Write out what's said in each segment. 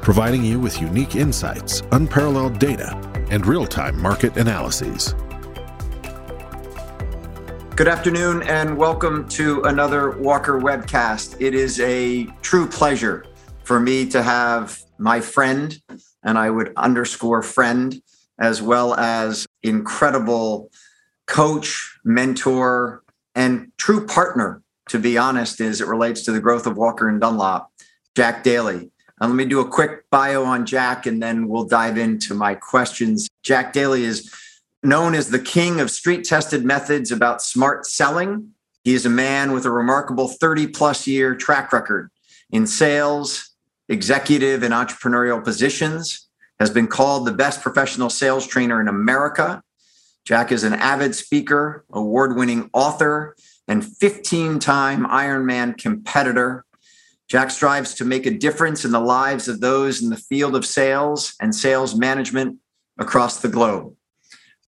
providing you with unique insights, unparalleled data, and real-time market analyses. Good afternoon and welcome to another Walker webcast. It is a true pleasure for me to have my friend, and I would underscore friend, as well as incredible coach, mentor, and true partner, to be honest, as it relates to the growth of Walker and Dunlop, Jack Daly. Let me do a quick bio on Jack, and then we'll dive into my questions. Jack Daly is known as the king of street-tested methods about smart selling. He is a man with a remarkable 30-plus year track record in sales, executive, and entrepreneurial positions, has been called the best professional sales trainer in America. Jack is an avid speaker, award-winning author, and 15-time Ironman competitor. Jack strives to make a difference in the lives of those in the field of sales and sales management across the globe.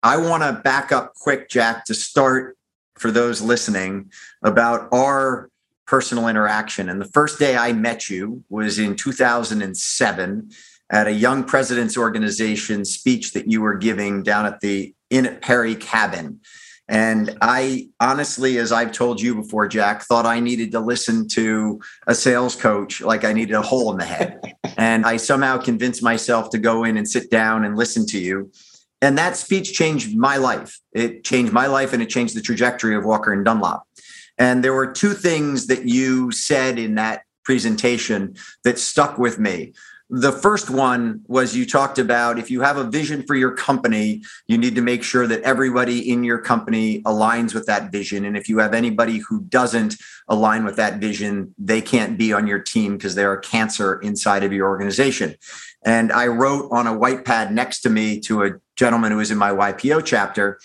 I want to back up quick, Jack, to start, for those listening, about our personal interaction. And the first day I met you was in 2007 at a Young Presidents Organization speech that you were giving down at the Inn at Perry Cabin. And I honestly, as I've told you before, Jack, thought I needed to listen to a sales coach like I needed a hole in the head. And I somehow convinced myself to go in and sit down and listen to you. And that speech changed my life. It changed my life, and it changed the trajectory of Walker and Dunlop. And there were two things that you said in that presentation that stuck with me. The first one was you talked about, if you have a vision for your company, you need to make sure that everybody in your company aligns with that vision. And if you have anybody who doesn't align with that vision, they can't be on your team because they're a cancer inside of your organization. And I wrote on a white pad next to me to a gentleman who was in my YPO chapter,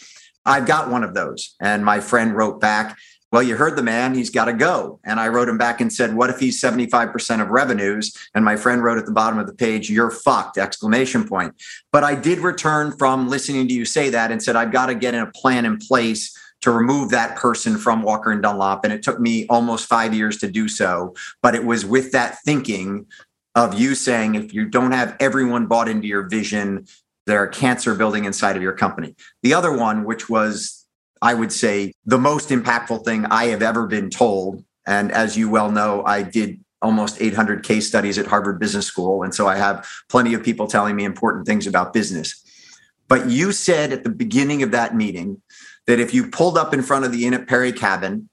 I've got one of those. And my friend wrote back, well, you heard the man, he's got to go. And I wrote him back and said, what if he's 75% of revenues? And my friend wrote at the bottom of the page, you're fucked, ! But I did return from listening to you say that and said, I've got to get in a plan in place to remove that person from Walker and Dunlop. And it took me almost 5 years to do so. But it was with that thinking of you saying, if you don't have everyone bought into your vision, they're a cancer building inside of your company. The other one, which was, I would say, the most impactful thing I have ever been told. And as you well know, I did almost 800 case studies at Harvard Business School. And so I have plenty of people telling me important things about business. But you said at the beginning of that meeting that if you pulled up in front of the Inn at Perry Cabin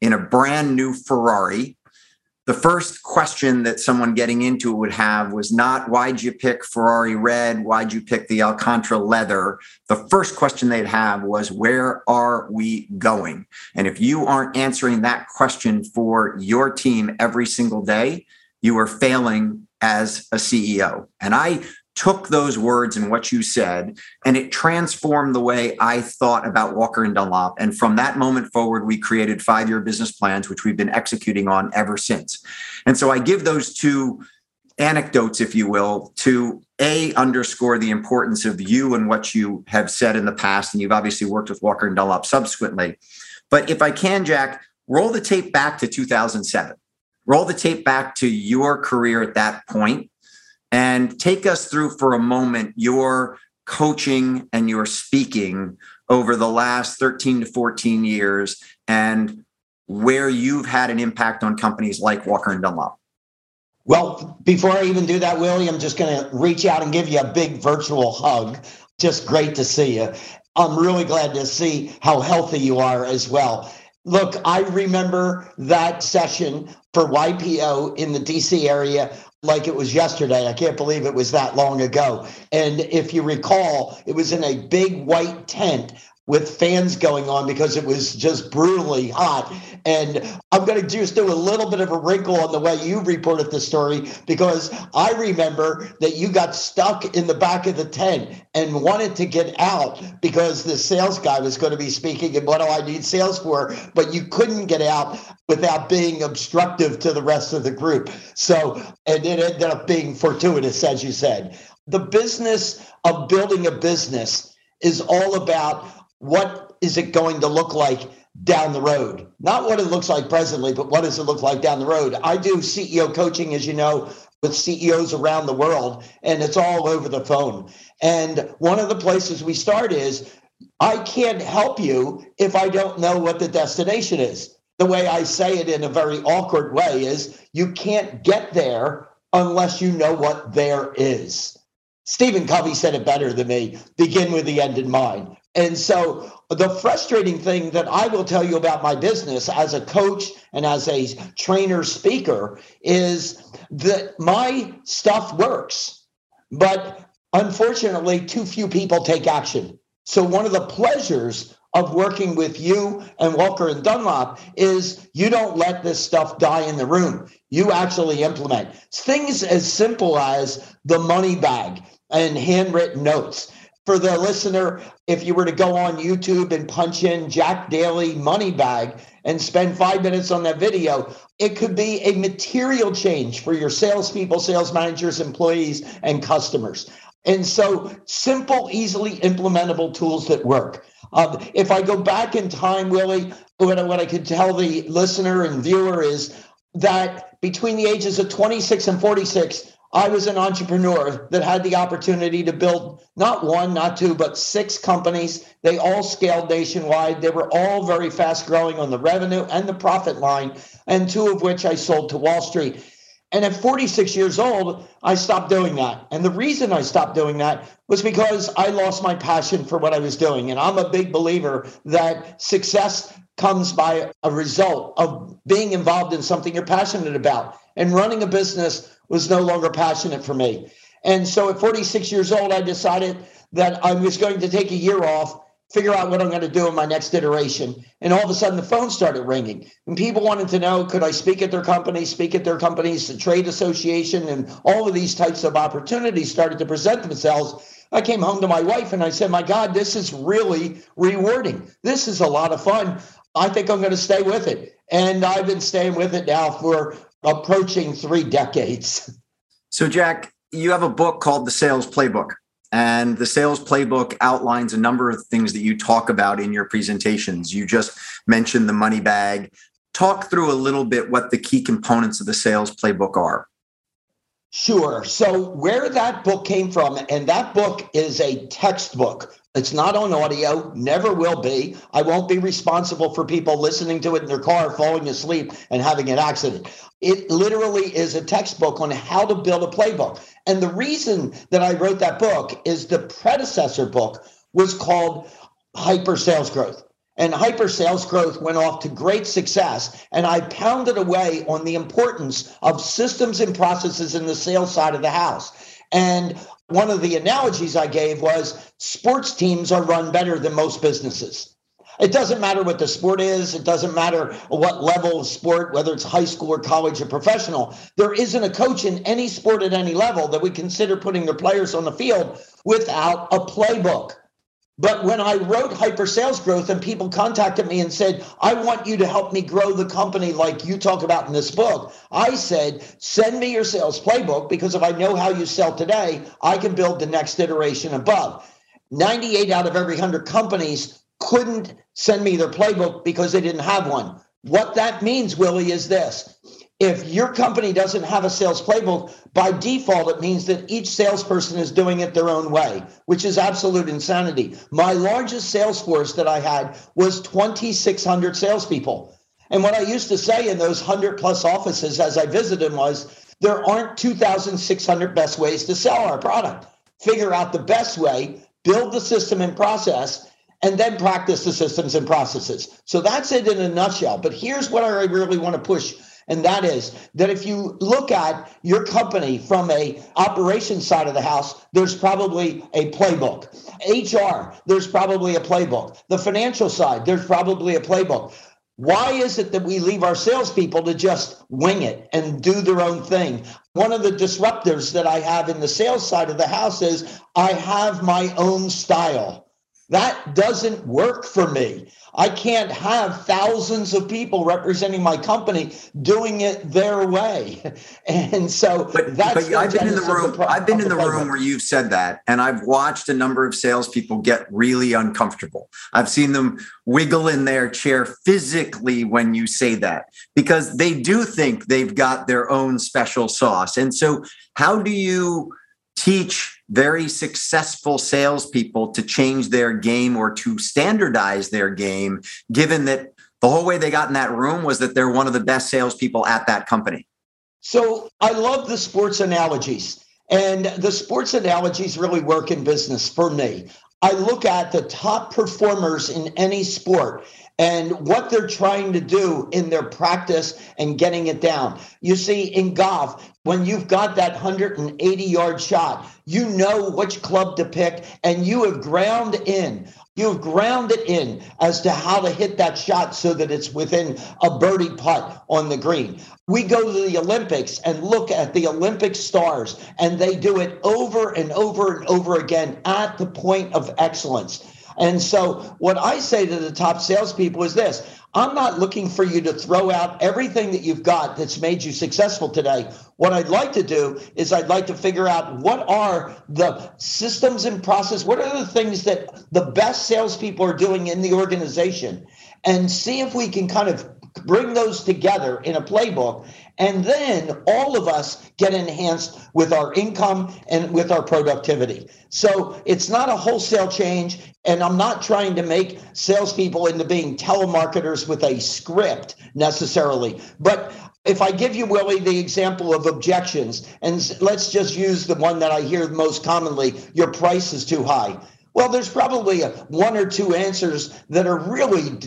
in a brand new Ferrari, the first question that someone getting into it would have was not, why'd you pick Ferrari red? Why'd you pick the Alcantara leather? The first question they'd have was, where are we going? And if you aren't answering that question for your team every single day, you are failing as a CEO. And I took those words and what you said, and it transformed the way I thought about Walker and Dunlop. And from that moment forward, we created five-year business plans, which we've been executing on ever since. And so I give those two anecdotes, if you will, to A, underscore the importance of you and what you have said in the past. And you've obviously worked with Walker and Dunlop subsequently. But if I can, Jack, roll the tape back to 2007. Roll the tape back to your career at that point. And take us through for a moment your coaching and your speaking over the last 13 to 14 years and where you've had an impact on companies like Walker and Dunlop. Well, before I even do that, Willie, I'm just going to reach out and give you a big virtual hug. Just great to see you. I'm really glad to see how healthy you are as well. Look, I remember that session for YPO in the DC area like it was yesterday. I can't believe it was that long ago. And if you recall, it was in a big white tent with fans going on because it was just brutally hot. And I'm going to just do a little bit of a wrinkle on the way you reported the story, because I remember that you got stuck in the back of the tent and wanted to get out because the sales guy was going to be speaking and what do I need sales for? But you couldn't get out without being obstructive to the rest of the group. So, and it ended up being fortuitous, as you said. The business of building a business is all about what is it going to look like down the road? Not what it looks like presently, but what does it look like down the road? I do CEO coaching, as you know, with CEOs around the world, and it's all over the phone. And one of the places we start is, I can't help you if I don't know what the destination is. The way I say it in a very awkward way is, you can't get there unless you know what there is. Stephen Covey said it better than me, begin with the end in mind. And so the frustrating thing that I will tell you about my business as a coach and as a trainer speaker is that my stuff works, but unfortunately, too few people take action. So one of the pleasures of working with you and Walker and Dunlop is you don't let this stuff die in the room. You actually implement things as simple as the money bag and handwritten notes. For the listener, if you were to go on YouTube and punch in Jack Daly money bag and spend 5 minutes on that video, it could be a material change for your salespeople, sales managers, employees, and customers. And so simple, easily implementable tools that work. If I go back in time, Willie, what I could tell the listener and viewer is that between the ages of 26 and 46, I was an entrepreneur that had the opportunity to build not one, not two, but 6 companies. They all scaled nationwide. They were all very fast growing on the revenue and the profit line, and 2 of which I sold to Wall Street. And at 46 years old, I stopped doing that. And the reason I stopped doing that was because I lost my passion for what I was doing. And I'm a big believer that success comes by a result of being involved in something you're passionate about. And running a business was no longer passionate for me. And so at 46 years old, I decided that I was going to take a year off, figure out what I'm going to do in my next iteration. And all of a sudden, the phone started ringing. And people wanted to know, could I speak at their companies, the trade association, and all of these types of opportunities started to present themselves. I came home to my wife and I said, my God, this is really rewarding. This is a lot of fun. I think I'm going to stay with it. And I've been staying with it now for approaching 3 decades. So Jack, you have a book called The Sales Playbook, and The Sales Playbook outlines a number of things that you talk about in your presentations. You just mentioned the money bag. Talk through a little bit what the key components of The Sales Playbook are. Sure. So where that book came from, and that book is a textbook. It's not on audio, never will be. I won't be responsible for people listening to it in their car, falling asleep, and having an accident. It literally is a textbook on how to build a playbook. And the reason that I wrote that book is the predecessor book was called Hyper Sales Growth. And Hyper Sales Growth went off to great success. And I pounded away on the importance of systems and processes in the sales side of the house. And one of the analogies I gave was sports teams are run better than most businesses. It doesn't matter what the sport is. It doesn't matter what level of sport, whether it's high school or college or professional. There isn't a coach in any sport at any level that would consider putting their players on the field without a playbook. But when I wrote Hyper Sales Growth and people contacted me and said, I want you to help me grow the company like you talk about in this book, I said, send me your sales playbook, because if I know how you sell today, I can build the next iteration above. 98 out of every 100 companies couldn't send me their playbook because they didn't have one. What that means, Willie, is this. If your company doesn't have a sales playbook, by default, it means that each salesperson is doing it their own way, which is absolute insanity. My largest sales force that I had was 2,600 salespeople. And what I used to say in those 100 plus offices as I visited them was, there aren't 2,600 best ways to sell our product. Figure out the best way, build the system and process, and then practice the systems and processes. So that's it in a nutshell. But here's what I really want to push And that is that if you look at your company from a operations side of the house, there's probably a playbook. HR, there's probably a playbook. The financial side, there's probably a playbook. Why is it that we leave our salespeople to just wing it and do their own thing? One of the disruptors that I have in the sales side of the house is I have my own style. That doesn't work for me. I can't have thousands of people representing my company doing it their way. And so I've been in the room where you've said that, and I've watched a number of salespeople get really uncomfortable. I've seen them wiggle in their chair physically when you say that, because they do think they've got their own special sauce. And so how do you teach very successful salespeople to change their game or to standardize their game, given that the whole way they got in that room was that they're one of the best salespeople at that company? So I love the sports analogies, and the sports analogies really work in business for me. I look at the top performers in any sport and what they're trying to do in their practice and getting it down. You see, in golf, when you've got that 180-yard shot, you know which club to pick, and you have ground in. You've grounded in as to how to hit that shot so that it's within a birdie putt on the green. We go to the Olympics and look at the Olympic stars, and they do it over and over and over again at the point of excellence. And so what I say to the top salespeople is this: I'm not looking for you to throw out everything that you've got that's made you successful today. What I'd like to do is I'd like to figure out what are the systems and process, what are the things that the best salespeople are doing in the organization, and see if we can kind of bring those together in a playbook. And then all of us get enhanced with our income and with our productivity. So it's not a wholesale change. And I'm not trying to make salespeople into being telemarketers with a script necessarily. But if I give you, Willie, the example of objections, and let's just use the one that I hear most commonly, your price is too high. Well, there's probably one or two answers that are really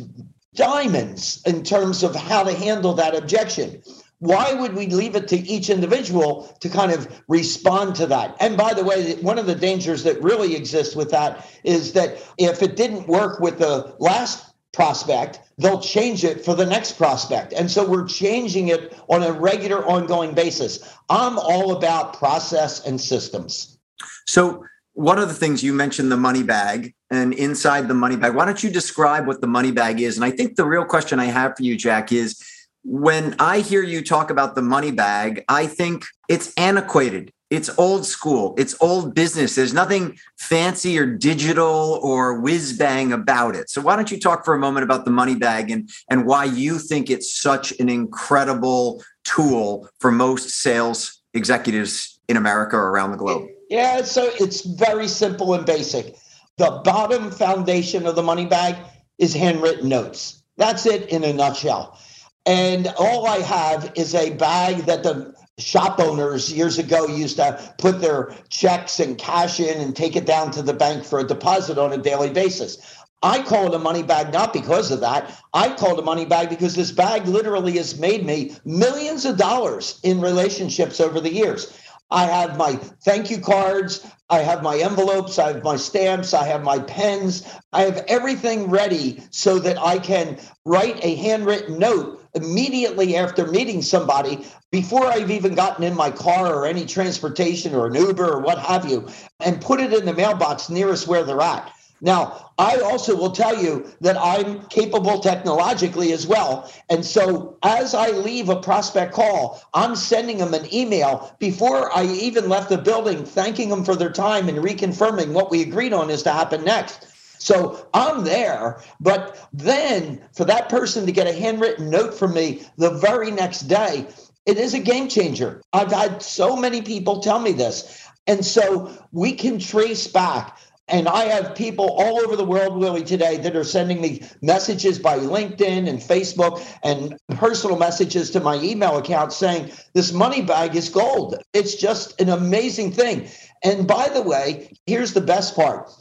diamonds in terms of how to handle that objection. Why would we leave it to each individual to kind of respond to that? And by the way, one of the dangers that really exists with that is that if it didn't work with the last prospect, they'll change it for the next prospect. And so we're changing it on a regular, ongoing basis. I'm all about process and systems. So one of the things you mentioned, the money bag, and inside the money bag, why don't you describe what the money bag is? And I think the real question I have for you, Jack, is when I hear you talk about the money bag, I think it's antiquated. It's old school. It's old business. There's nothing fancy or digital or whiz-bang about it. So why don't you talk for a moment about the money bag and why you think it's such an incredible tool for most sales executives in America or around the globe? Yeah, so it's very simple and basic. The bottom foundation of the money bag is handwritten notes. That's it in a nutshell. And all I have is a bag that the shop owners years ago used to put their checks and cash in and take it down to the bank for a deposit on a daily basis. I call it a money bag not because of that. I call it a money bag because this bag literally has made me millions of dollars in relationships over the years. I have my thank you cards, I have my envelopes, I have my stamps, I have my pens, I have everything ready so that I can write a handwritten note immediately after meeting somebody, before I've even gotten in my car or any transportation or an Uber or what have you, and put it in the mailbox nearest where they're at. Now, I also will tell you that I'm capable technologically as well. And so as I leave a prospect call, I'm sending them an email before I even left the building, thanking them for their time and reconfirming what we agreed on is to happen next. So I'm there, but then for that person to get a handwritten note from me the very next day, it is a game changer. I've had so many people tell me this. And so we can trace back. And I have people all over the world, Willie, today that are sending me messages by LinkedIn and Facebook and personal messages to my email account saying this money bag is gold. It's just an amazing thing. And by the way, here's the best part.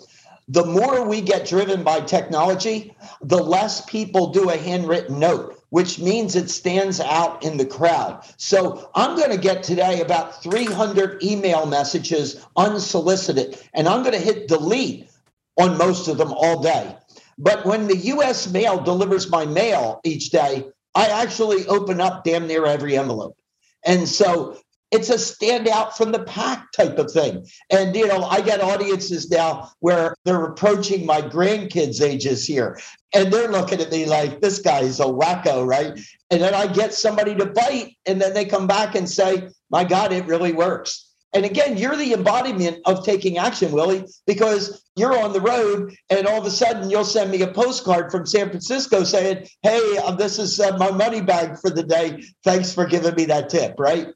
The more we get driven by technology, the less people do a handwritten note. which means it stands out in the crowd. So I'm going to get today about 300 email messages unsolicited, and I'm going to hit delete on most of them all day. But when the U.S. mail delivers my mail each day, I actually open up damn near every envelope. And so it's a standout from the pack type of thing. And, you know, I get audiences now where they're approaching my grandkids' ages here, and they're looking at me like, this guy is a wacko, right? And then I get somebody to bite, and then they come back and say, my God, it really works. And again, you're the embodiment of taking action, Willie, because you're on the road and all of a sudden you'll send me a postcard from San Francisco saying, hey, this is my money bag for the day. Thanks for giving me that tip, right?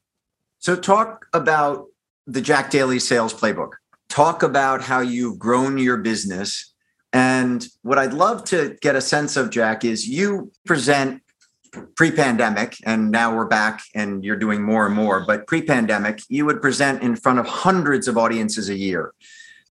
So talk about the Jack Daly Sales Playbook. Talk about how you've grown your business. And what I'd love to get a sense of, Jack, is you present pre-pandemic, and now we're back and you're doing more and more, but pre-pandemic, you would present in front of hundreds of audiences a year.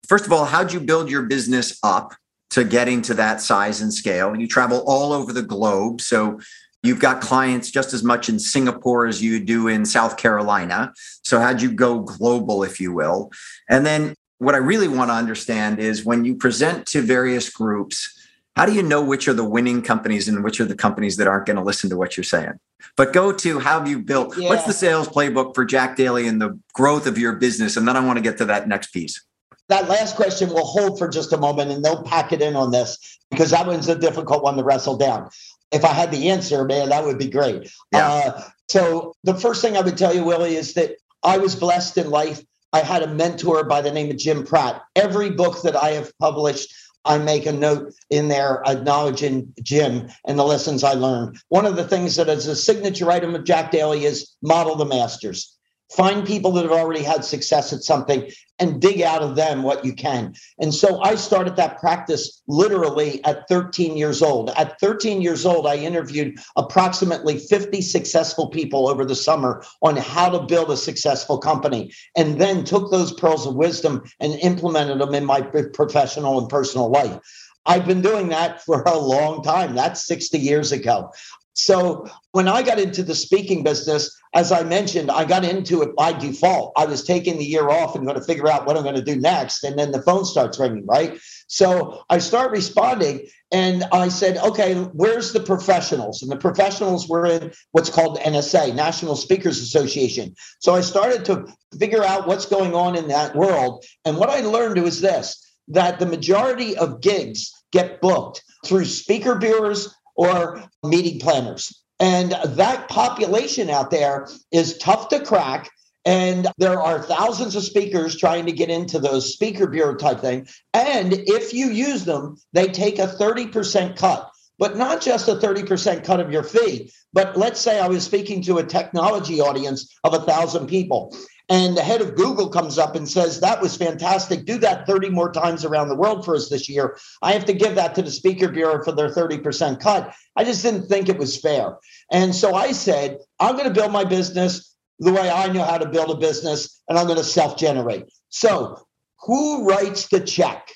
First of all, how'd you build your business up to getting to that size and scale? You travel all over the globe. So you've got clients just as much in Singapore as you do in South Carolina. So how'd you go global, if you will? And then what I really want to understand is when you present to various groups, how do you know which are the winning companies and which are the companies that aren't going to listen to what you're saying? But go to how have you built, what's the sales playbook for Jack Daly and the growth of your business? And then I want to get to that next piece. That last question will hold for just a moment, and they'll pack it in on this because that one's a difficult one to wrestle down. If I had the answer, man, that would be great. Yeah. So the first thing I would tell you, Willie, is that I was blessed in life. I had a mentor by the name of Jim Pratt. Every book that I have published, I make a note in there acknowledging Jim and the lessons I learned. One of the things that is a signature item of Jack Daly is model the masters. Find people that have already had success at something and dig out of them what you can. And so I started that practice literally at 13 years old. At 13 years old, I interviewed approximately 50 successful people over the summer on how to build a successful company, and then took those pearls of wisdom and implemented them in my professional and personal life. I've been doing that for a long time. That's 60 years ago. So when I got into the speaking business, as I mentioned, I got into it by default. I was taking the year off and going to figure out what I'm going to do next. And then the phone starts ringing, right? So I start responding and I said, okay, where's the professionals? And the professionals were in what's called NSA, National Speakers Association. So I started to figure out what's going on in that world. And what I learned was this, that the majority of gigs get booked through speaker bureaus or meeting planners. And that population out there is tough to crack. And there are thousands of speakers trying to get into those speaker bureau type thing. And if you use them, they take a 30% cut, but not just a 30% cut of your fee. But let's say I was speaking to a technology audience of 1,000 people. And the head of Google comes up and says, that was fantastic. Do that 30 more times around the world for us this year. I have to give that to the speaker bureau for their 30% cut. I just didn't think it was fair. And so I said, I'm going to build my business the way I know how to build a business, and I'm going to self-generate. So who writes the check?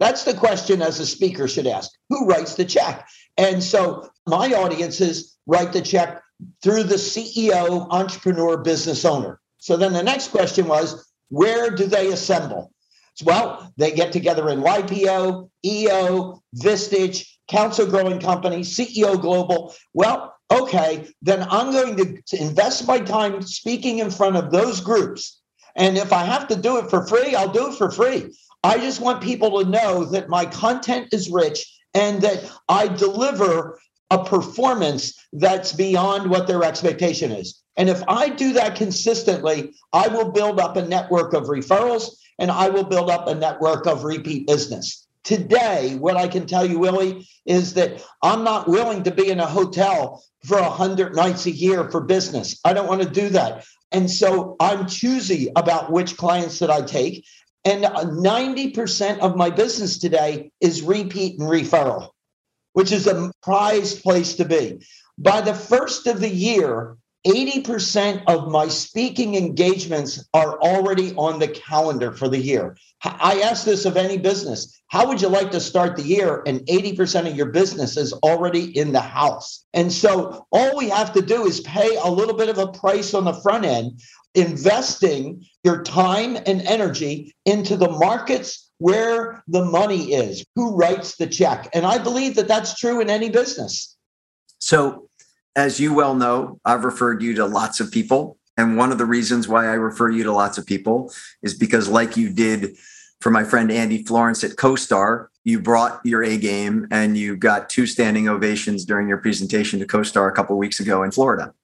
That's the question as a speaker should ask. Who writes the check? And so my audiences write the check through the CEO, entrepreneur, business owner. So then the next question was, where do they assemble? Well, they get together in YPO, EO, Vistage, Council Growing Company, CEO Global. Well, okay, then I'm going to invest my time speaking in front of those groups. And if I have to do it for free, I'll do it for free. I just want people to know that my content is rich and that I deliver a performance that's beyond what their expectation is. And if I do that consistently, I will build up a network of referrals and I will build up a network of repeat business. Today, what I can tell you, Willie, is that I'm not willing to be in a hotel for 100 nights a year for business. I don't want to do that. And so I'm choosy about which clients that I take. And 90% of my business today is repeat and referral, which is a prized place to be. By the first of the year, 80% of my speaking engagements are already on the calendar for the year. I ask this of any business. How would you like to start the year? And 80% of your business is already in the house. And so all we have to do is pay a little bit of a price on the front end, investing your time and energy into the markets where the money is, who writes the check. And I believe that that's true in any business. So, as you well know, I've referred you to lots of people. And one of the reasons why I refer you to lots of people is because, like you did for my friend Andy Florence at CoStar, you brought your A game and you got 2 standing ovations during your presentation to CoStar a couple of weeks ago in Florida.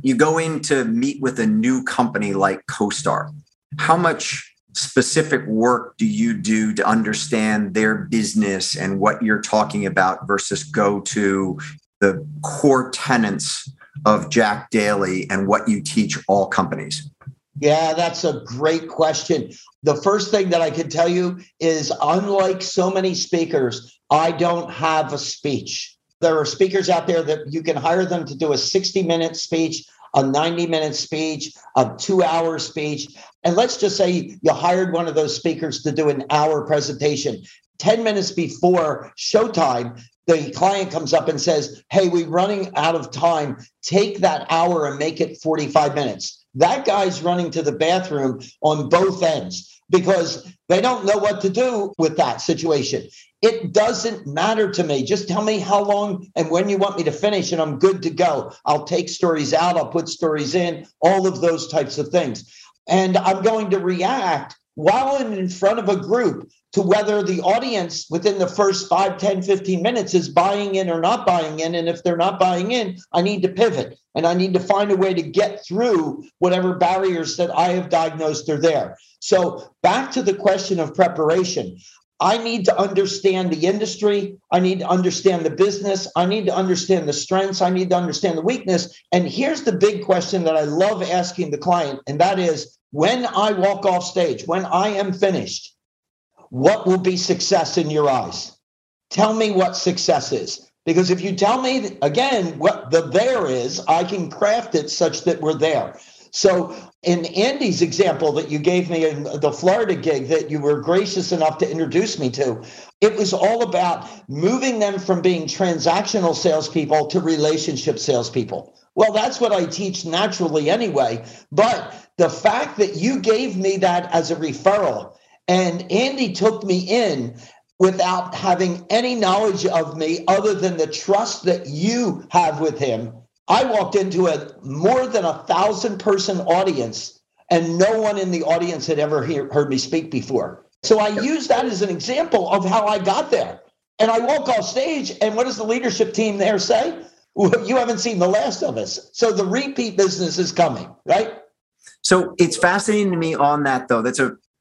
You go in to meet with a new company like CoStar. How much specific work do you do to understand their business and what you're talking about versus go to the core tenets of Jack Daly and what you teach all companies? Yeah, that's a great question. The first thing that I could tell you is, unlike so many speakers, I don't have a speech. There are speakers out there that you can hire them to do a 60-minute speech, a 90-minute speech, a 2-hour speech. And let's just say you hired one of those speakers to do an hour presentation. 10 minutes before showtime, the client comes up and says, hey, we're running out of time. Take that hour and make it 45 minutes. That guy's running to the bathroom on both ends because they don't know what to do with that situation. It doesn't matter to me. Just tell me how long and when you want me to finish and I'm good to go. I'll take stories out. I'll put stories in, all of those types of things. And I'm going to react while I'm in front of a group to whether the audience within the first 5, 10, 15 minutes is buying in or not buying in. And if they're not buying in, I need to pivot and I need to find a way to get through whatever barriers that I have diagnosed are there. So back to the question of preparation. I need to understand the industry. I need to understand the business. I need to understand the strengths. I need to understand the weakness. And here's the big question that I love asking the client. And that is, when I walk off stage, when I am finished, what will be success in your eyes? Tell me what success is. Because if you tell me, again, what the there is, I can craft it such that we're there. So in Andy's example that you gave me in the Florida gig that you were gracious enough to introduce me to, it was all about moving them from being transactional salespeople to relationship salespeople. Well, that's what I teach naturally anyway. But the fact that you gave me that as a referral and Andy took me in without having any knowledge of me other than the trust that you have with him, I walked into a more than 1,000-person audience and no one in the audience had ever heard me speak before. So I use that as an example of how I got there. And I walk off stage and what does the leadership team there say? Well, you haven't seen the last of us. So the repeat business is coming, right? So it's fascinating to me on that though.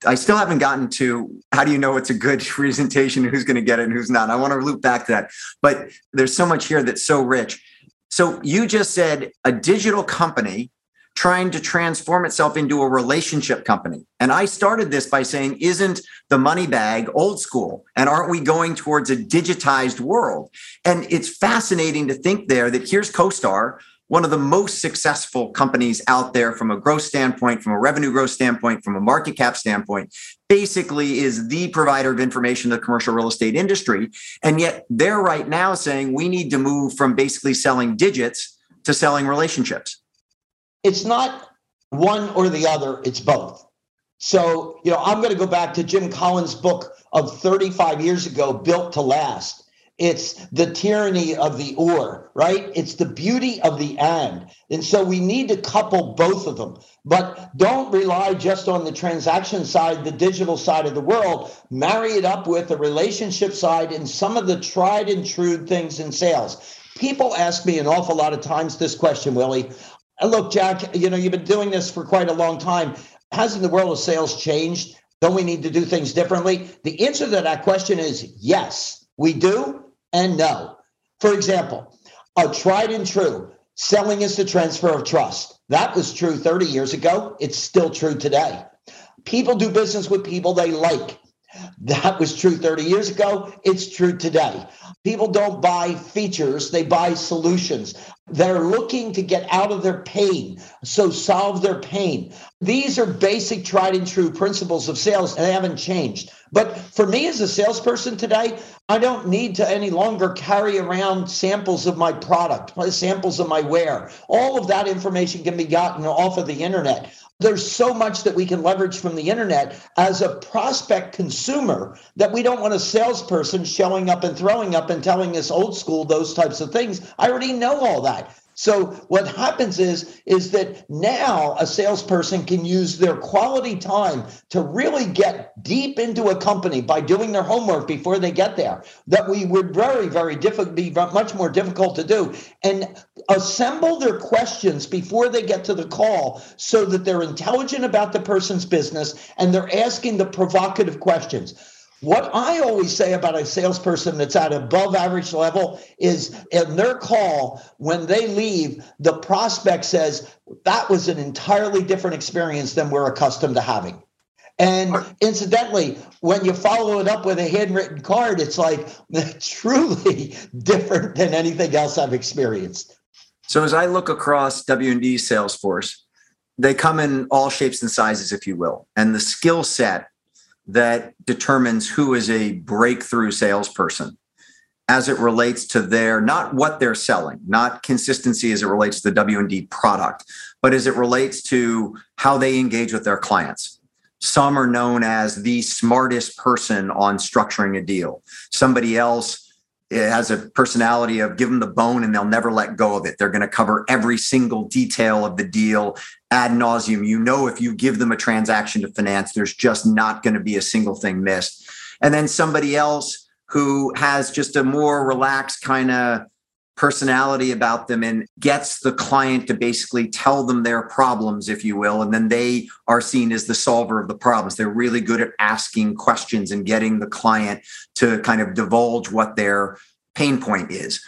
I still haven't gotten to how do you know it's a good presentation, who's going to get it and who's not. I want to loop back to that. But there's so much here that's so rich. So you just said a digital company trying to transform itself into a relationship company. And I started this by saying, isn't the money bag old school? And aren't we going towards a digitized world? And it's fascinating to think there that here's CoStar, one of the most successful companies out there from a growth standpoint, from a revenue growth standpoint, from a market cap standpoint, basically is the provider of information to the commercial real estate industry. And yet they're right now saying we need to move from basically selling digits to selling relationships. It's not one or the other, it's both. So, I'm going to go back to Jim Collins' book of 35 years ago, Built to Last. It's the tyranny of the or, right? It's the beauty of the and. And so we need to couple both of them. But don't rely just on the transaction side, the digital side of the world. Marry it up with the relationship side and some of the tried and true things in sales. People ask me an awful lot of times this question, Willie. Look, Jack, you've been doing this for quite a long time. Hasn't the world of sales changed? Don't we need to do things differently? The answer to that question is yes, we do. And no. For example, a tried and true, selling is the transfer of trust. That was true 30 years ago. It's still true today. People do business with people they like. That was true 30 years ago. It's true today. People don't buy features. They buy solutions. They're looking to get out of their pain. So solve their pain. These are basic tried and true principles of sales, and they haven't changed. But for me as a salesperson today, I don't need to any longer carry around samples of my product, samples of my wear. All of that information can be gotten off of the internet. There's so much that we can leverage from the internet as a prospect consumer that we don't want a salesperson showing up and throwing up and telling us old school, those types of things. I already know all that. So what happens is that now a salesperson can use their quality time to really get deep into a company by doing their homework before they get there. That we would be much more difficult to do, and assemble their questions before they get to the call so that they're intelligent about the person's business and they're asking the provocative questions. What I always say about a salesperson that's at above average level is in their call, when they leave, the prospect says, that was an entirely different experience than we're accustomed to having. And incidentally, when you follow it up with a handwritten card, it's like truly different than anything else I've experienced. So as I look across W&D Salesforce, they come in all shapes and sizes, if you will, and the skill set that determines who is a breakthrough salesperson as it relates to their, not what they're selling, not consistency as it relates to the W&D product, but as it relates to how they engage with their clients. Some are known as the smartest person on structuring a deal. Somebody else has a personality of give them the bone and they'll never let go of it. They're going to cover every single detail of the deal ad nauseum. You know, if you give them a transaction to finance, there's just not going to be a single thing missed. And then somebody else who has just a more relaxed kind of personality about them and gets the client to basically tell them their problems, if you will. And then they are seen as the solver of the problems. They're really good at asking questions and getting the client to kind of divulge what their pain point is.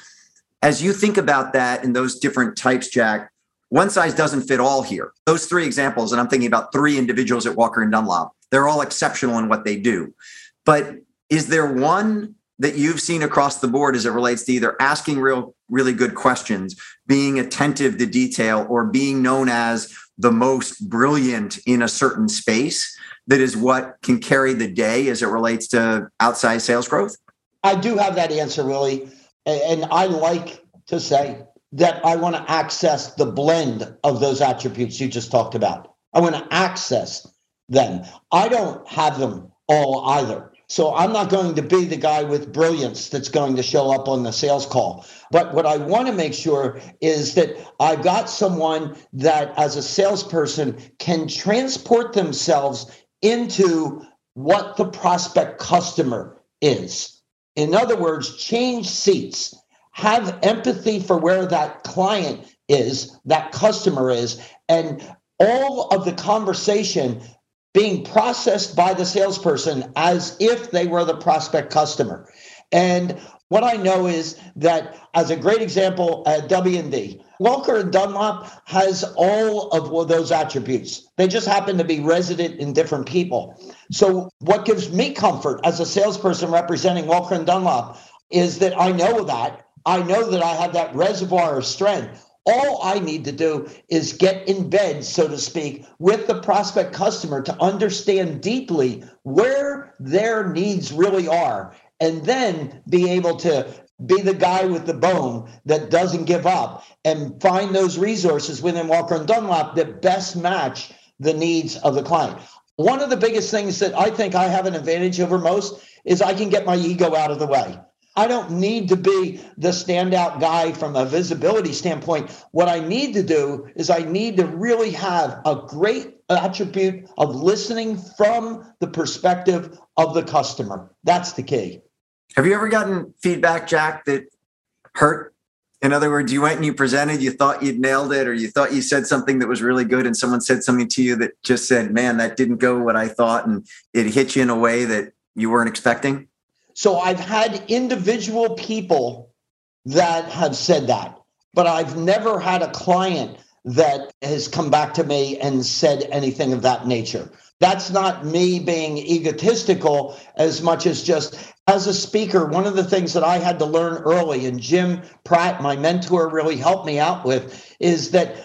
As you think about that and those different types, Jack, one size doesn't fit all here. Those three examples, and I'm thinking about three individuals at Walker and Dunlop, they're all exceptional in what they do. But is there one that you've seen across the board as it relates to either asking really good questions, being attentive to detail, or being known as the most brilliant in a certain space that is what can carry the day as it relates to outsized sales growth? I do have that answer, Willie. And I like to say that I want to access the blend of those attributes you just talked about. I want to access them. I don't have them all either. So I'm not going to be the guy with brilliance that's going to show up on the sales call. But what I want to make sure is that I've got someone that as a salesperson can transport themselves into what the prospect customer is. In other words, change seats, have empathy for where that client is, that customer is, and all of the conversation being processed by the salesperson as if they were the prospect customer. And what I know is that as a great example at W&D, Walker and Dunlop has all of those attributes. They just happen to be resident in different people. So what gives me comfort as a salesperson representing Walker and Dunlop is that I know that. I know that I have that reservoir of strength. All I need to do is get in bed, so to speak, with the prospect customer to understand deeply where their needs really are, and then be able to be the guy with the bone that doesn't give up and find those resources within Walker and Dunlop that best match the needs of the client. One of the biggest things that I think I have an advantage over most is I can get my ego out of the way. I don't need to be the standout guy from a visibility standpoint. What I need to do is I need to really have a great attribute of listening from the perspective of the customer. That's the key. Have you ever gotten feedback, Jack, that hurt? In other words, you went and you presented, you thought you'd nailed it, or you thought you said something that was really good and someone said something to you that just said, man, that didn't go what I thought, and it hit you in a way that you weren't expecting? So I've had individual people that have said that, but I've never had a client that has come back to me and said anything of that nature. That's not me being egotistical as much as just as a speaker. One of the things that I had to learn early, and Jim Pratt, my mentor, really helped me out with, is that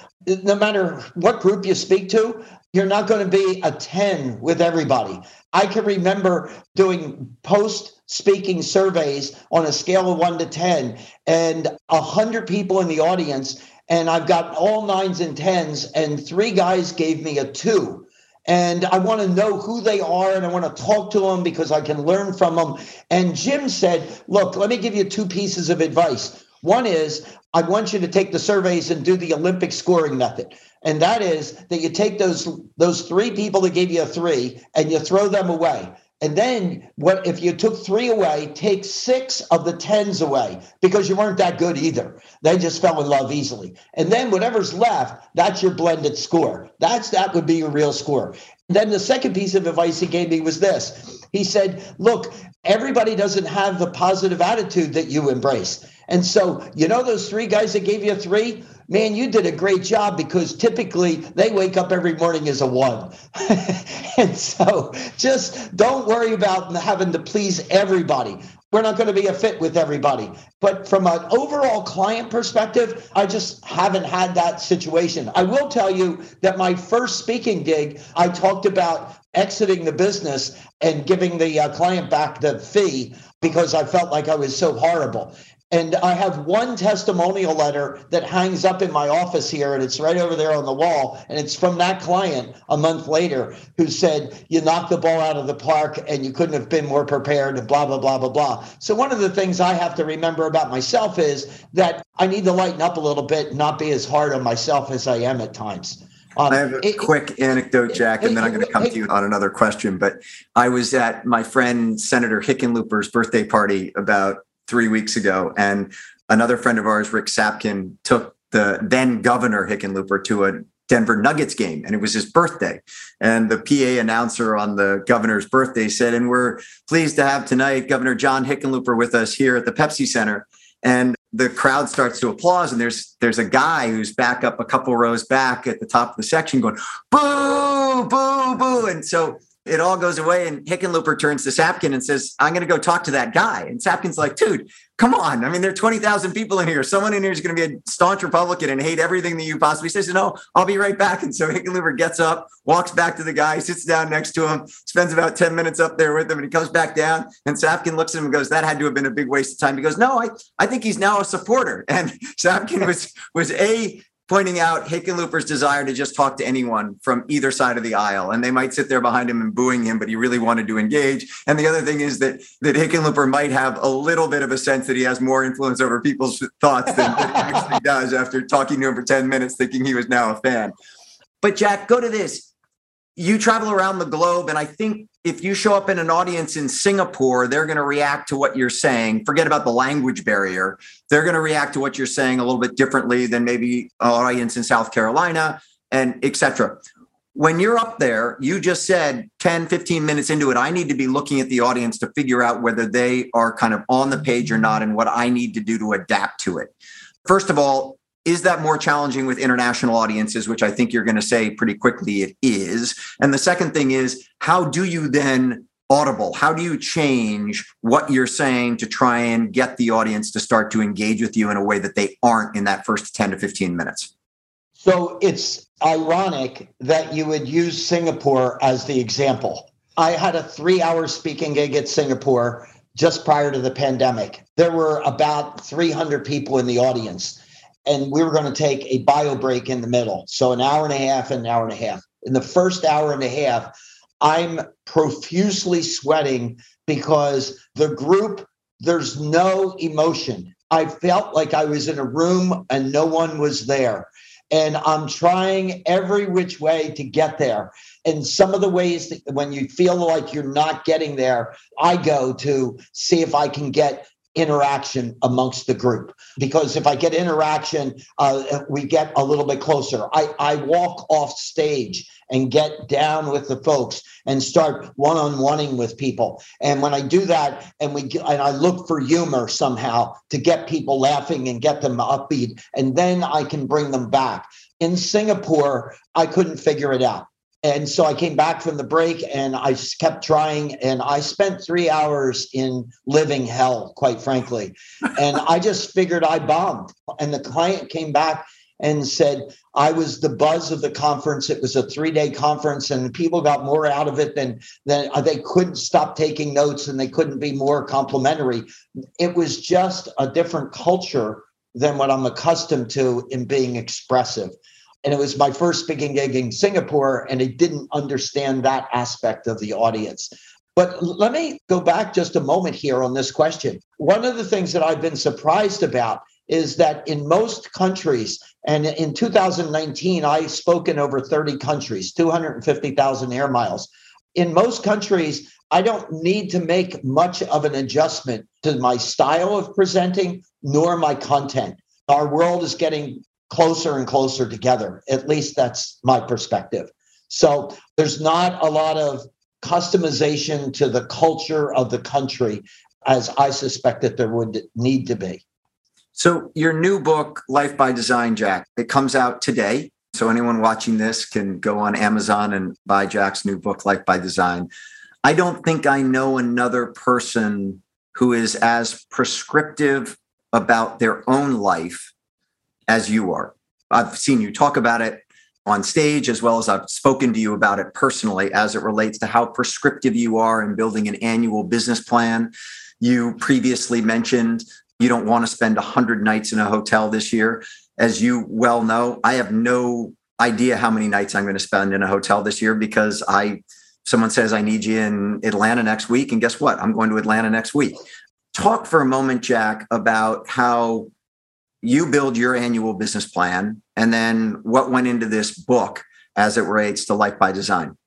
no matter what group you speak to, you're not going to be a 10 with everybody. I can remember doing post-speaking surveys on a scale of 1 to 10 and 100 people in the audience, and I've got all 9s and 10s, and 3 guys gave me a 2. And I want to know who they are, and I want to talk to them because I can learn from them. And Jim said, look, let me give you 2 pieces of advice. One is, I want you to take the surveys and do the Olympic scoring method. And that is that you take those 3 people that gave you a 3 and you throw them away. And then what if you took 3 away, take 6 of the 10s away, because you weren't that good either. They just fell in love easily. And then whatever's left, that's your blended score. That would be your real score. Then the second piece of advice he gave me was this. He said, look, everybody doesn't have the positive attitude that you embrace. And so, you know, those 3 guys that gave you a 3, man, you did a great job, because typically they wake up every morning as a 1. And so just don't worry about having to please everybody. We're not going to be a fit with everybody. But from an overall client perspective, I just haven't had that situation. I will tell you that my first speaking gig, I talked about exiting the business and giving the client back the fee because I felt like I was so horrible. And I have one testimonial letter that hangs up in my office here, and it's right over there on the wall. And it's from that client a month later who said, you knocked the ball out of the park and you couldn't have been more prepared and blah, blah, blah, blah, blah. So one of the things I have to remember about myself is that I need to lighten up a little bit and not be as hard on myself as I am at times. I have a quick anecdote, Jack, and then I'm going to come to you on another question. But I was at my friend Senator Hickenlooper's birthday party about 3 weeks ago. And another friend of ours, Rick Sapkin, took the then governor Hickenlooper to a Denver Nuggets game, and it was his birthday. And the PA announcer on the governor's birthday said, and we're pleased to have tonight Governor John Hickenlooper with us here at the Pepsi Center. And the crowd starts to applaud, and there's a guy who's back up a couple rows back at the top of the section going, boo, boo, boo. And so it all goes away, and Hickenlooper turns to Sapkin and says, I'm going to go talk to that guy. And Sapkin's like, dude, come on. I mean, there are 20,000 people in here. Someone in here is going to be a staunch Republican and hate everything that you possibly say. So no, I'll be right back. And so Hickenlooper gets up, walks back to the guy, sits down next to him, spends about 10 minutes up there with him, and he comes back down. And Sapkin looks at him and goes, that had to have been a big waste of time. He goes, no, I think he's now a supporter. And Sapkin was a pointing out Hickenlooper's desire to just talk to anyone from either side of the aisle. And they might sit there behind him and booing him, but he really wanted to engage. And the other thing is that Hickenlooper might have a little bit of a sense that he has more influence over people's thoughts than he actually does after talking to him for 10 minutes, thinking he was now a fan. But Jack, go to this. You travel around the globe, and I think if you show up in an audience in Singapore, they're going to react to what you're saying. Forget about the language barrier. They're going to react to what you're saying a little bit differently than maybe an audience in South Carolina, and et cetera. When you're up there, you just said 10, 15 minutes into it, I need to be looking at the audience to figure out whether they are kind of on the page or not and what I need to do to adapt to it. First of all, is that more challenging with international audiences, which I think you're going to say pretty quickly it is? And the second thing is, how do you then audible? How do you change what you're saying to try and get the audience to start to engage with you in a way that they aren't in that first 10 to 15 minutes? So it's ironic that you would use Singapore as the example. I had a 3-hour speaking gig at Singapore just prior to the pandemic. There were about 300 people in the audience, and we were going to take a bio break in the middle. So an hour and a half and an hour and a half. In the first hour and a half, I'm profusely sweating because the group, there's no emotion. I felt like I was in a room and no one was there. And I'm trying every which way to get there. And some of the ways that when you feel like you're not getting there, I go to see if I can get interaction amongst the group, because if I get interaction, we get a little bit closer. I walk off stage and get down with the folks and start one-on-oneing with people. And when I do that, and I look for humor somehow to get people laughing and get them upbeat, and then I can bring them back. In Singapore, I couldn't figure it out. And so I came back from the break and I kept trying, and I spent 3 hours in living hell, quite frankly. And I just figured I bombed. And the client came back and said, I was the buzz of the conference. It was a 3-day conference, and people got more out of it than they couldn't stop taking notes, and they couldn't be more complimentary. It was just a different culture than what I'm accustomed to in being expressive. And it was my first speaking gig in Singapore, and I didn't understand that aspect of the audience. But let me go back just a moment here on this question. One of the things that I've been surprised about is that in most countries, and in 2019, I spoke in over 30 countries, 250,000 air miles. In most countries, I don't need to make much of an adjustment to my style of presenting, nor my content. Our world is getting closer and closer together. At least that's my perspective. So there's not a lot of customization to the culture of the country, as I suspect that there would need to be. So your new book, Life by Design, Jack, it comes out today. So anyone watching this can go on Amazon and buy Jack's new book, Life by Design. I don't think I know another person who is as prescriptive about their own life as you are. I've seen you talk about it on stage, as well as I've spoken to you about it personally, as it relates to how prescriptive you are in building an annual business plan. You previously mentioned you don't want to spend 100 nights in a hotel this year. As you well know, I have no idea how many nights I'm going to spend in a hotel this year, because someone says, I need you in Atlanta next week. And guess what? I'm going to Atlanta next week. Talk for a moment, Jack, about how you build your annual business plan and then what went into this book as it relates to Life by Design.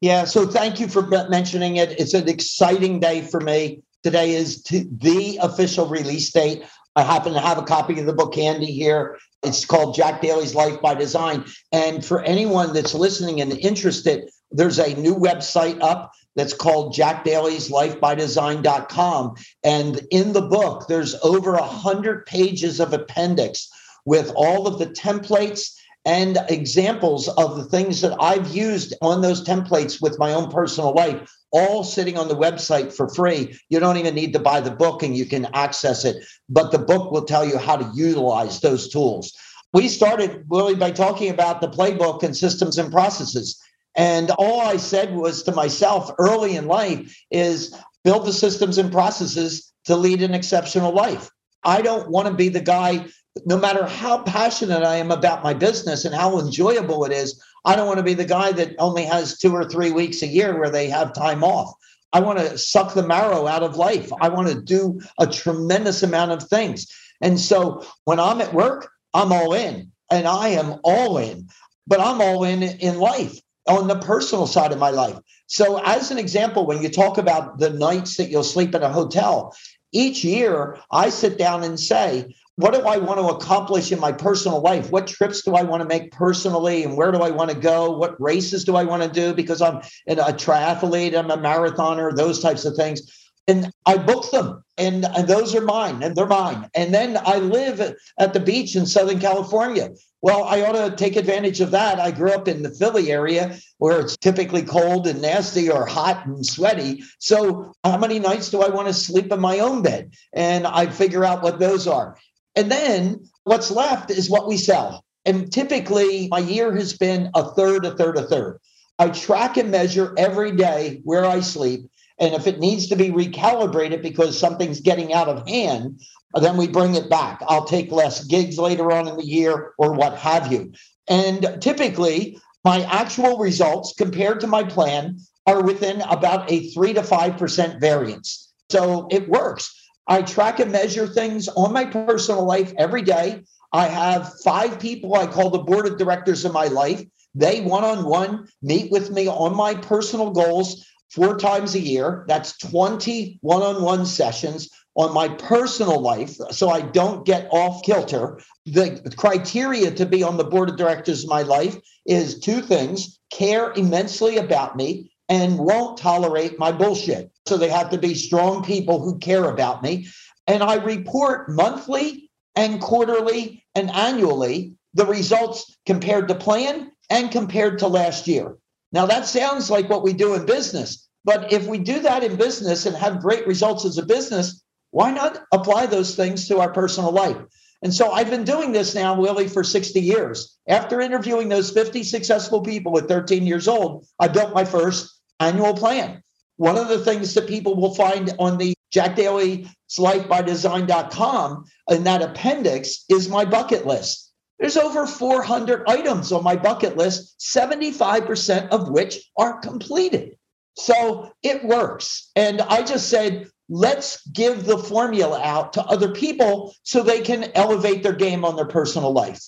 Yeah. So thank you for mentioning it. It's an exciting day for me. Today is the official release date. I happen to have a copy of the book handy here. It's called Jack Daly's Life by Design. And for anyone that's listening and interested, there's a new website up that's called JackDalysLifeByDesign.com. And in the book, there's over 100 pages of appendix with all of the templates and examples of the things that I've used on those templates with my own personal life, all sitting on the website for free. You don't even need to buy the book, and you can access it. But the book will tell you how to utilize those tools. We started, Willie, by talking about the playbook and systems and processes. And all I said was to myself early in life is build the systems and processes to lead an exceptional life. I don't want to be the guy, no matter how passionate I am about my business and how enjoyable it is, I don't want to be the guy that only has 2 or 3 weeks a year where they have time off. I want to suck the marrow out of life. I want to do a tremendous amount of things. And so when I'm at work, I'm all in, and I am all in, but I'm all in life, on the personal side of my life. So as an example, when you talk about the nights that you'll sleep in a hotel, each year I sit down and say, what do I want to accomplish in my personal life? What trips do I want to make personally, and where do I want to go? What races do I want to do? Because I'm a triathlete, I'm a marathoner, those types of things. And I book them, and those are mine, and they're mine. And then I live at the beach in Southern California. Well, I ought to take advantage of that. I grew up in the Philly area where it's typically cold and nasty or hot and sweaty. So how many nights do I want to sleep in my own bed? And I figure out what those are. And then what's left is what we sell. And typically my year has been a third, a third, a third. I track and measure every day where I sleep. And if it needs to be recalibrated because something's getting out of hand, then we bring it back. I'll take less gigs later on in the year or what have you. And typically, my actual results compared to my plan are within about a 3 to 5% variance. So it works. I track and measure things on my personal life every day. I have 5 people I call the board of directors in my life. They one-on-one meet with me on my personal goals 4 times a year. That's 20 one-on-one sessions on my personal life, so I don't get off kilter. The criteria to be on the board of directors of my life is 2 things: care immensely about me and won't tolerate my bullshit. So they have to be strong people who care about me. And I report monthly and quarterly and annually the results compared to plan and compared to last year. Now, that sounds like what we do in business, but if we do that in business and have great results as a business, why not apply those things to our personal life? And so I've been doing this now, Willie, for 60 years. After interviewing those 50 successful people at 13 years old, I built my first annual plan. One of the things that people will find on the JackDalysLifeByDesign.com in that appendix is my bucket list. There's over 400 items on my bucket list, 75% of which are completed. So it works. And I just said, let's give the formula out to other people so they can elevate their game on their personal life.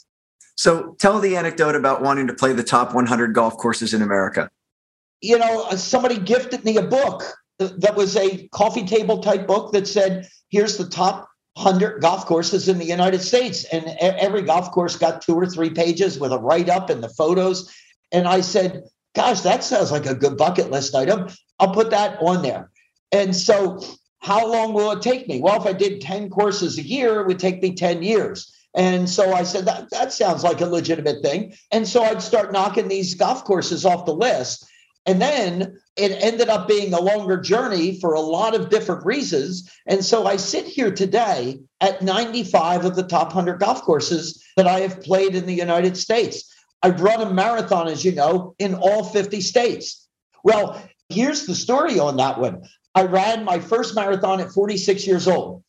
So tell the anecdote about wanting to play the top 100 golf courses in America. You know, somebody gifted me a book that was a coffee table type book that said, here's the top 100 golf courses in the United States. And every golf course got 2 or 3 pages with a write-up and the photos. And I said, gosh, that sounds like a good bucket list item. I'll put that on there. And so how long will it take me? Well, if I did 10 courses a year, it would take me 10 years. And so I said, that sounds like a legitimate thing. And so I'd start knocking these golf courses off the list. And then it ended up being a longer journey for a lot of different reasons. And so I sit here today at 95 of the top 100 golf courses that I have played in the United States. I've run a marathon, as you know, in all 50 states. Well, here's the story on that one. I ran my first marathon at 46 years old.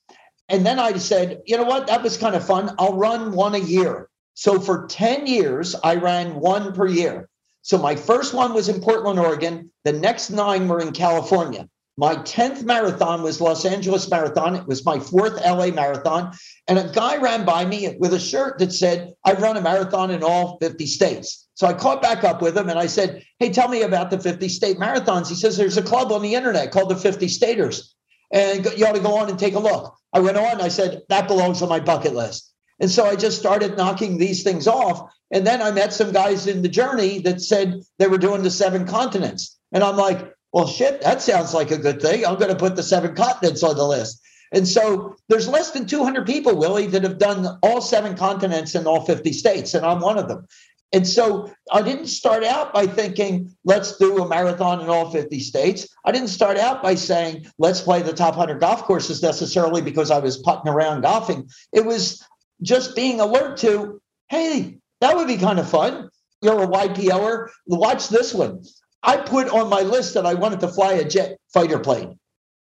And then I said, you know what? That was kind of fun. I'll run one a year. So for 10 years, I ran one per year. So my first one was in Portland, Oregon. The next 9 were in California. My 10th marathon was Los Angeles Marathon. It was my 4th LA Marathon. And a guy ran by me with a shirt that said, I've run a marathon in all 50 states. So I caught back up with him and I said, hey, tell me about the 50 state marathons. He says, there's a club on the internet called the 50 Staters. And you ought to go on and take a look. I went on and I said, that belongs on my bucket list. And so I just started knocking these things off. And then I met some guys in the journey that said they were doing the 7 continents. And I'm like, well, shit, that sounds like a good thing. I'm going to put the 7 continents on the list. And so there's less than 200 people, Willie, that have done all 7 continents in all 50 states. And I'm one of them. And so I didn't start out by thinking, let's do a marathon in all 50 states. I didn't start out by saying, let's play the top 100 golf courses necessarily because I was putting around golfing. It was just being alert to, hey, that would be kind of fun. You're a YPOer. Watch this one. I put on my list that I wanted to fly a jet fighter plane,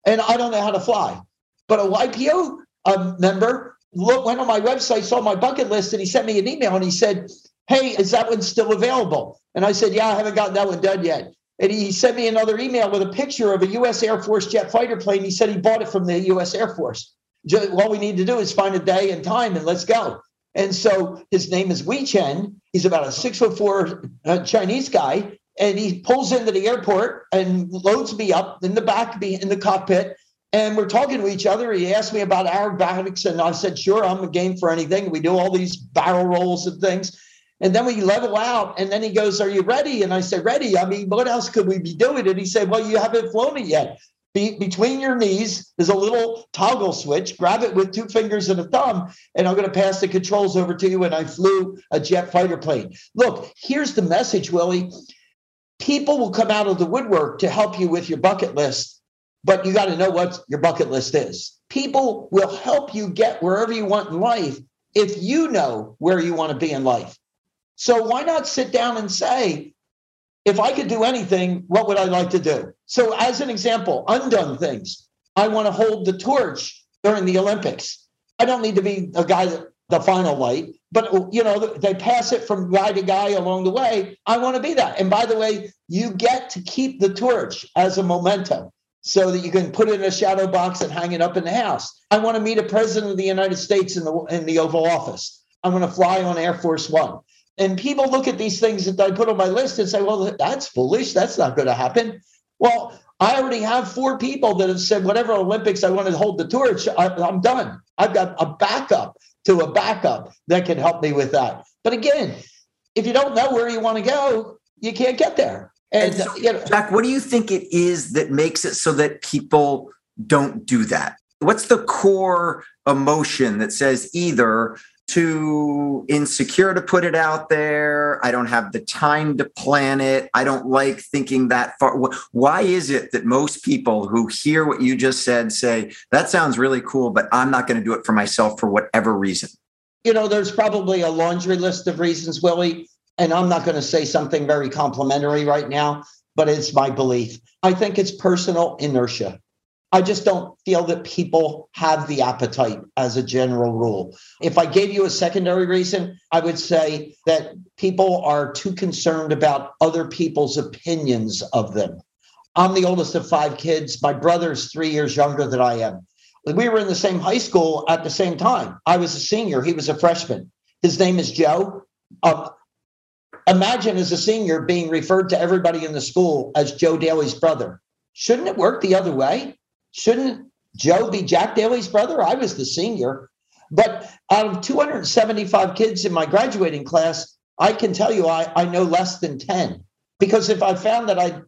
and I don't know how to fly. But a YPO member went on my website, saw my bucket list, and he sent me an email, and he said, hey, is that one still available? And I said, yeah, I haven't gotten that one done yet. And he sent me another email with a picture of a U.S. Air Force jet fighter plane. He said he bought it from the U.S. Air Force. All we need to do is find a day and time and let's go. And so his name is Wei Chen. He's about a 6'4" Chinese guy. And he pulls into the airport and loads me up in the back, in the cockpit. And we're talking to each other. He asked me about aerobatics. And I said, sure, I'm a game for anything. We do all these barrel rolls and things. And then we level out. And then he goes, are you ready? And I said, ready. I mean, what else could we be doing? And he said, well, you haven't flown it yet. Between your knees is a little toggle switch. Grab it with 2 fingers and a thumb, and I'm going to pass the controls over to you. And I flew a jet fighter plane. Look, here's the message, Willie. People will come out of the woodwork to help you with your bucket list, but you got to know what your bucket list is. People will help you get wherever you want in life if you know where you want to be in life. So why not sit down and say, if I could do anything, what would I like to do? So as an example, undone things. I want to hold the torch during the Olympics. I don't need to be a guy that the final light, but you know, they pass it from guy to guy along the way. I want to be that. And by the way, you get to keep the torch as a memento so that you can put it in a shadow box and hang it up in the house. I want to meet a president of the United States in the Oval Office. I'm going to fly on Air Force One. And people look at these things that I put on my list and say, well, that's foolish. That's not going to happen. Well, I already have 4 people that have said, whatever Olympics I want to hold the torch, I'm done. I've got a backup to a backup that can help me with that. But again, if you don't know where you want to go, you can't get there. And so, you know, Jack, what do you think it is that makes it so that people don't do that? What's the core emotion that says either too insecure to put it out there. I don't have the time to plan it. I don't like thinking that far. Why is it that most people who hear what you just said say, that sounds really cool, but I'm not going to do it for myself for whatever reason? You know, there's probably a laundry list of reasons, Willie, and I'm not going to say something very complimentary right now, but it's my belief. I think it's personal inertia. I just don't feel that people have the appetite as a general rule. If I gave you a secondary reason, I would say that people are too concerned about other people's opinions of them. I'm the oldest of 5 kids. My brother's 3 years younger than I am. We were in the same high school at the same time. I was a senior. He was a freshman. His name is Joe. Imagine as a senior being referred to everybody in the school as Joe Daly's brother. Shouldn't it work the other way? Shouldn't Joe be Jack Daly's brother? I was the senior. But out of 275 kids in my graduating class, I can tell you I know less than 10. Because if I found that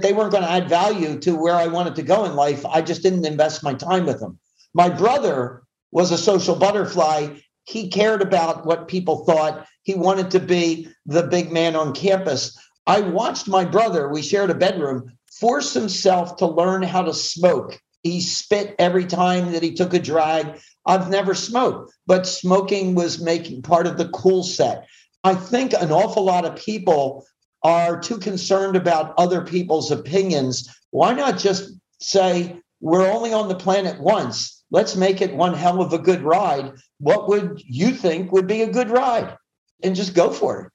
they weren't going to add value to where I wanted to go in life, I just didn't invest my time with them. My brother was a social butterfly. He cared about what people thought. He wanted to be the big man on campus. I watched my brother, we shared a bedroom, force himself to learn how to smoke. He spit every time that he took a drag. I've never smoked, but smoking was making part of the cool set. I think an awful lot of people are too concerned about other people's opinions. Why not just say, we're only on the planet once. Let's make it one hell of a good ride. What would you think would be a good ride? And just go for it.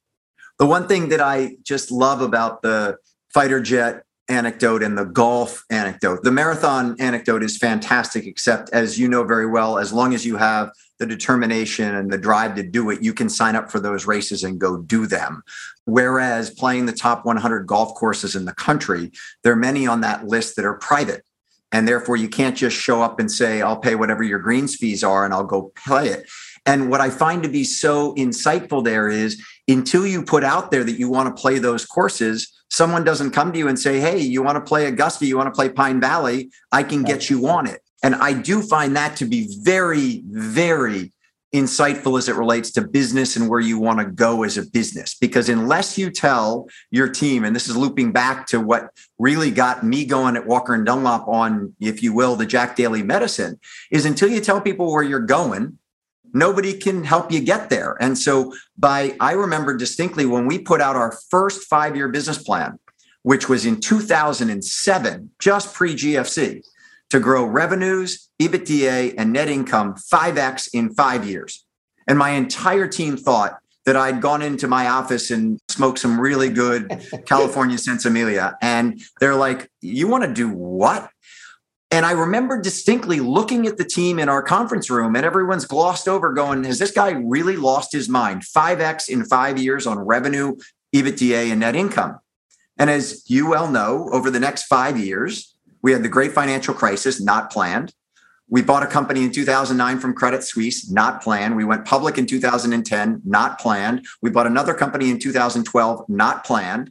The one thing that I just love about the fighter jet anecdote and the golf anecdote, the marathon anecdote is fantastic, except as you know very well, as long as you have the determination and the drive to do it, you can sign up for those races and go do them. Whereas playing the top 100 golf courses in the country, there are many on that list that are private. And therefore, you can't just show up and say, I'll pay whatever your greens fees are and I'll go play it. And what I find to be so insightful there is until you put out there that you want to play those courses, someone doesn't come to you and say, hey, you want to play Augusta, you want to play Pine Valley, I can get you on it. And I do find that to be very, very insightful as it relates to business and where you want to go as a business. Because unless you tell your team, and this is looping back to what really got me going at Walker and Dunlop on, if you will, the Jack Daly medicine, is until you tell people where you're going, nobody can help you get there. And so I remember distinctly when we put out our first 5-year business plan, which was in 2007, just pre-GFC, to grow revenues, EBITDA, and net income 5x in 5 years. And my entire team thought that I'd gone into my office and smoked some really good California Sensimilia. And they're like, you want to do what? And I remember distinctly looking at the team in our conference room and everyone's glossed over going, has this guy really lost his mind? 5x in 5 years on revenue, EBITDA, and net income. And as you well know, over the next 5 years, we had the great financial crisis, not planned. We bought a company in 2009 from Credit Suisse, not planned. We went public in 2010, not planned. We bought another company in 2012, not planned.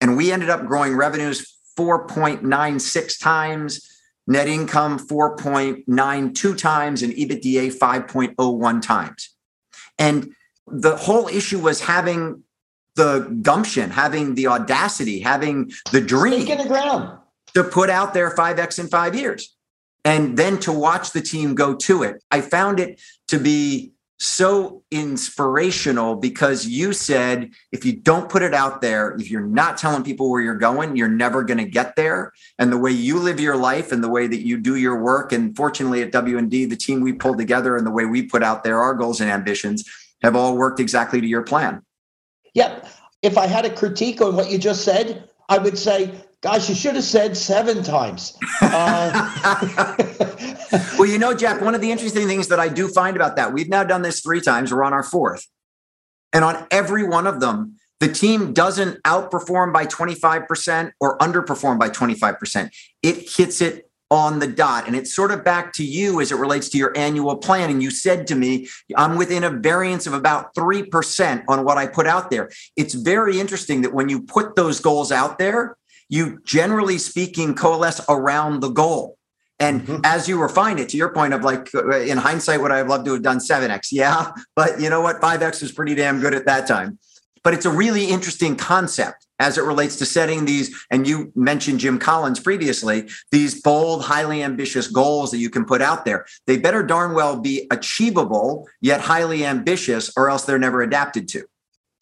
And we ended up growing revenues 4.96 times, net income 4.92 times, and EBITDA 5.01 times. And the whole issue was having the gumption, having the audacity, having the dream. Stick in the ground. To put out there 5x in 5 years and then to watch the team go to it. I found it to be so inspirational because you said, if you don't put it out there, if you're not telling people where you're going, you're never going to get there. And the way you live your life and the way that you do your work. And fortunately at W&D, the team we pulled together and the way we put out there, our goals and ambitions have all worked exactly to your plan. Yep. If I had a critique on what you just said, I would say, gosh, you should have said 7 times. Well, you know, Jack, one of the interesting things that I do find about that, we've now done this 3 times, we're on our 4th. And on every one of them, the team doesn't outperform by 25% or underperform by 25%. It hits it on the dot. And it's sort of back to you as it relates to your annual plan. And you said to me, I'm within a variance of about 3% on what I put out there. It's very interesting that when you put those goals out there, you generally speaking coalesce around the goal. And as you refine it, to your point of like, in hindsight, would I have loved to have done 7X? Yeah, but you know what? 5X was pretty damn good at that time. But it's a really interesting concept as it relates to setting these, and you mentioned Jim Collins previously, these bold, highly ambitious goals that you can put out there. They better darn well be achievable, yet highly ambitious, or else they're never adapted to.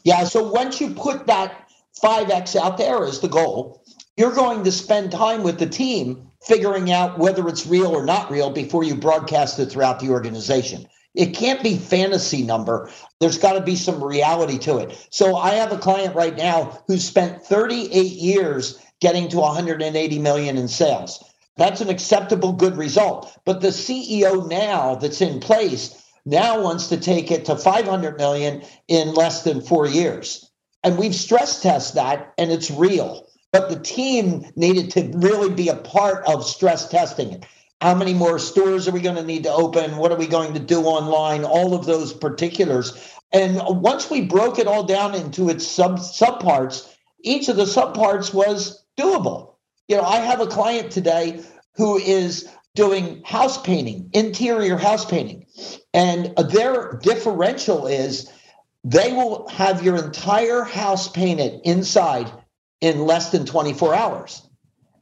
Yeah, so once you put that 5X out there as the goal, you're going to spend time with the team figuring out whether it's real or not real before you broadcast it throughout the organization. It can't be fantasy number. There's got to be some reality to it. So I have a client right now who spent 38 years getting to 180 million in sales. That's an acceptable good result. But the CEO now that's in place now wants to take it to 500 million in less than 4 years. And we've stress tested that, and it's real. But the team needed to really be a part of stress testing it. How many more stores are we going to need to open? What are we going to do online? All of those particulars. And once we broke it all down into its subparts, each of the subparts was doable. You know, I have a client today who is doing house painting, interior house painting. And their differential is they will have your entire house painted inside in less than 24 hours.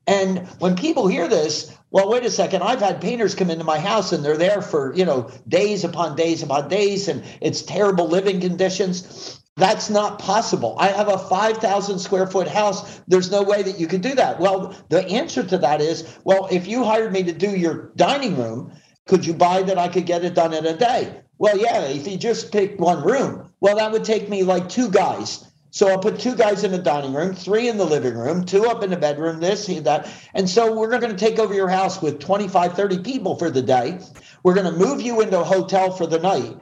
And when people hear this, well, wait a second, I've had painters come into my house and they're there for, you know, days upon days upon days, and it's terrible living conditions. That's not possible. I have a 5,000 square foot house. There's no way that you could do that. Well, the answer to that is, well, if you hired me to do your dining room, could you buy that I could get it done in a day? Well, yeah, if you just pick one room, well, that would take me like two guys. So I'll put two guys in the dining room, three in the living room, two up in the bedroom, this, that. And so we're going to take over your house with 25, 30 people for the day. We're going to move you into a hotel for the night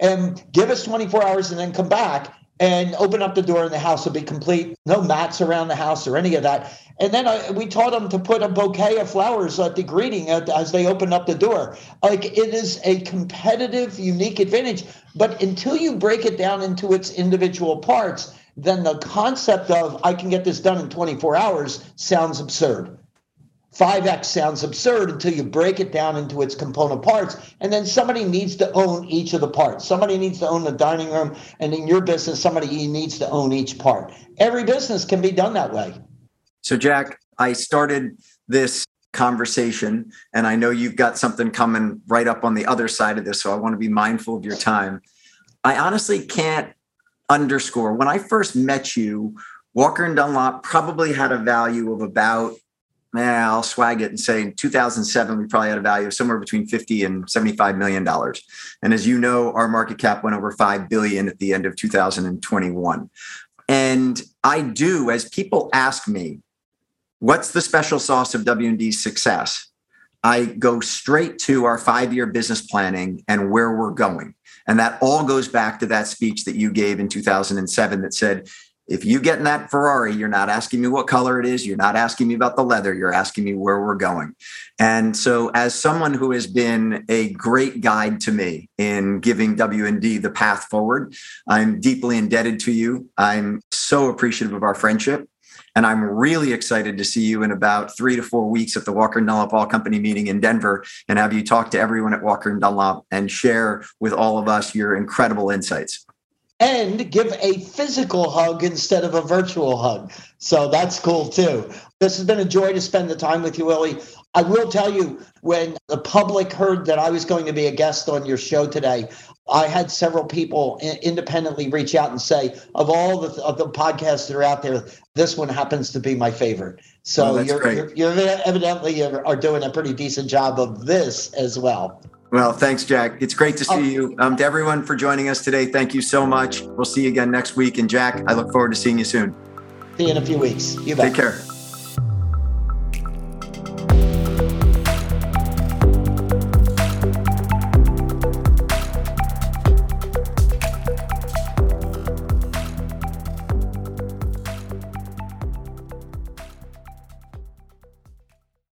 and give us 24 hours and then come back and open up the door and the house will be complete. No mats around the house or any of that. And then we taught them to put a bouquet of flowers at the greeting as they open up the door. Like, it is a competitive, unique advantage. But until you break it down into its individual parts, then the concept of I can get this done in 24 hours sounds absurd. 5X sounds absurd until you break it down into its component parts. And then somebody needs to own each of the parts. Somebody needs to own the dining room. And in your business, somebody needs to own each part. Every business can be done that way. So, Jack, I started this conversation, and I know you've got something coming right up on the other side of this, so I want to be mindful of your time. I honestly can't underscore, when I first met you, Walker and Dunlop probably had a value of about, I'll swag it and say in 2007, we probably had a value of somewhere between $50 and $75 million. And as you know, our market cap went over $5 billion at the end of 2021. And I do, as people ask me, what's the special sauce of W&D's success? I go straight to our 5-year business planning and where we're going. And that all goes back to that speech that you gave in 2007 that said, if you get in that Ferrari, you're not asking me what color it is. You're not asking me about the leather. You're asking me where we're going. And so as someone who has been a great guide to me in giving W&D the path forward, I'm deeply indebted to you. I'm so appreciative of our friendship. And I'm really excited to see you in about 3 to 4 weeks at the Walker & Dunlop All Company meeting in Denver and have you talk to everyone at Walker & Dunlop and share with all of us your incredible insights. And give a physical hug instead of a virtual hug. So that's cool too. This has been a joy to spend the time with you, Willie. I will tell you, when the public heard that I was going to be a guest on your show today, I had several people independently reach out and say, of all of the podcasts that are out there, this one happens to be my favorite. So you're evidently are doing a pretty decent job of this as well. Well, thanks, Jack. It's great to see you. To everyone for joining us today, thank you so much. We'll see you again next week. And Jack, I look forward to seeing you soon. See you in a few weeks. You bet. Take care.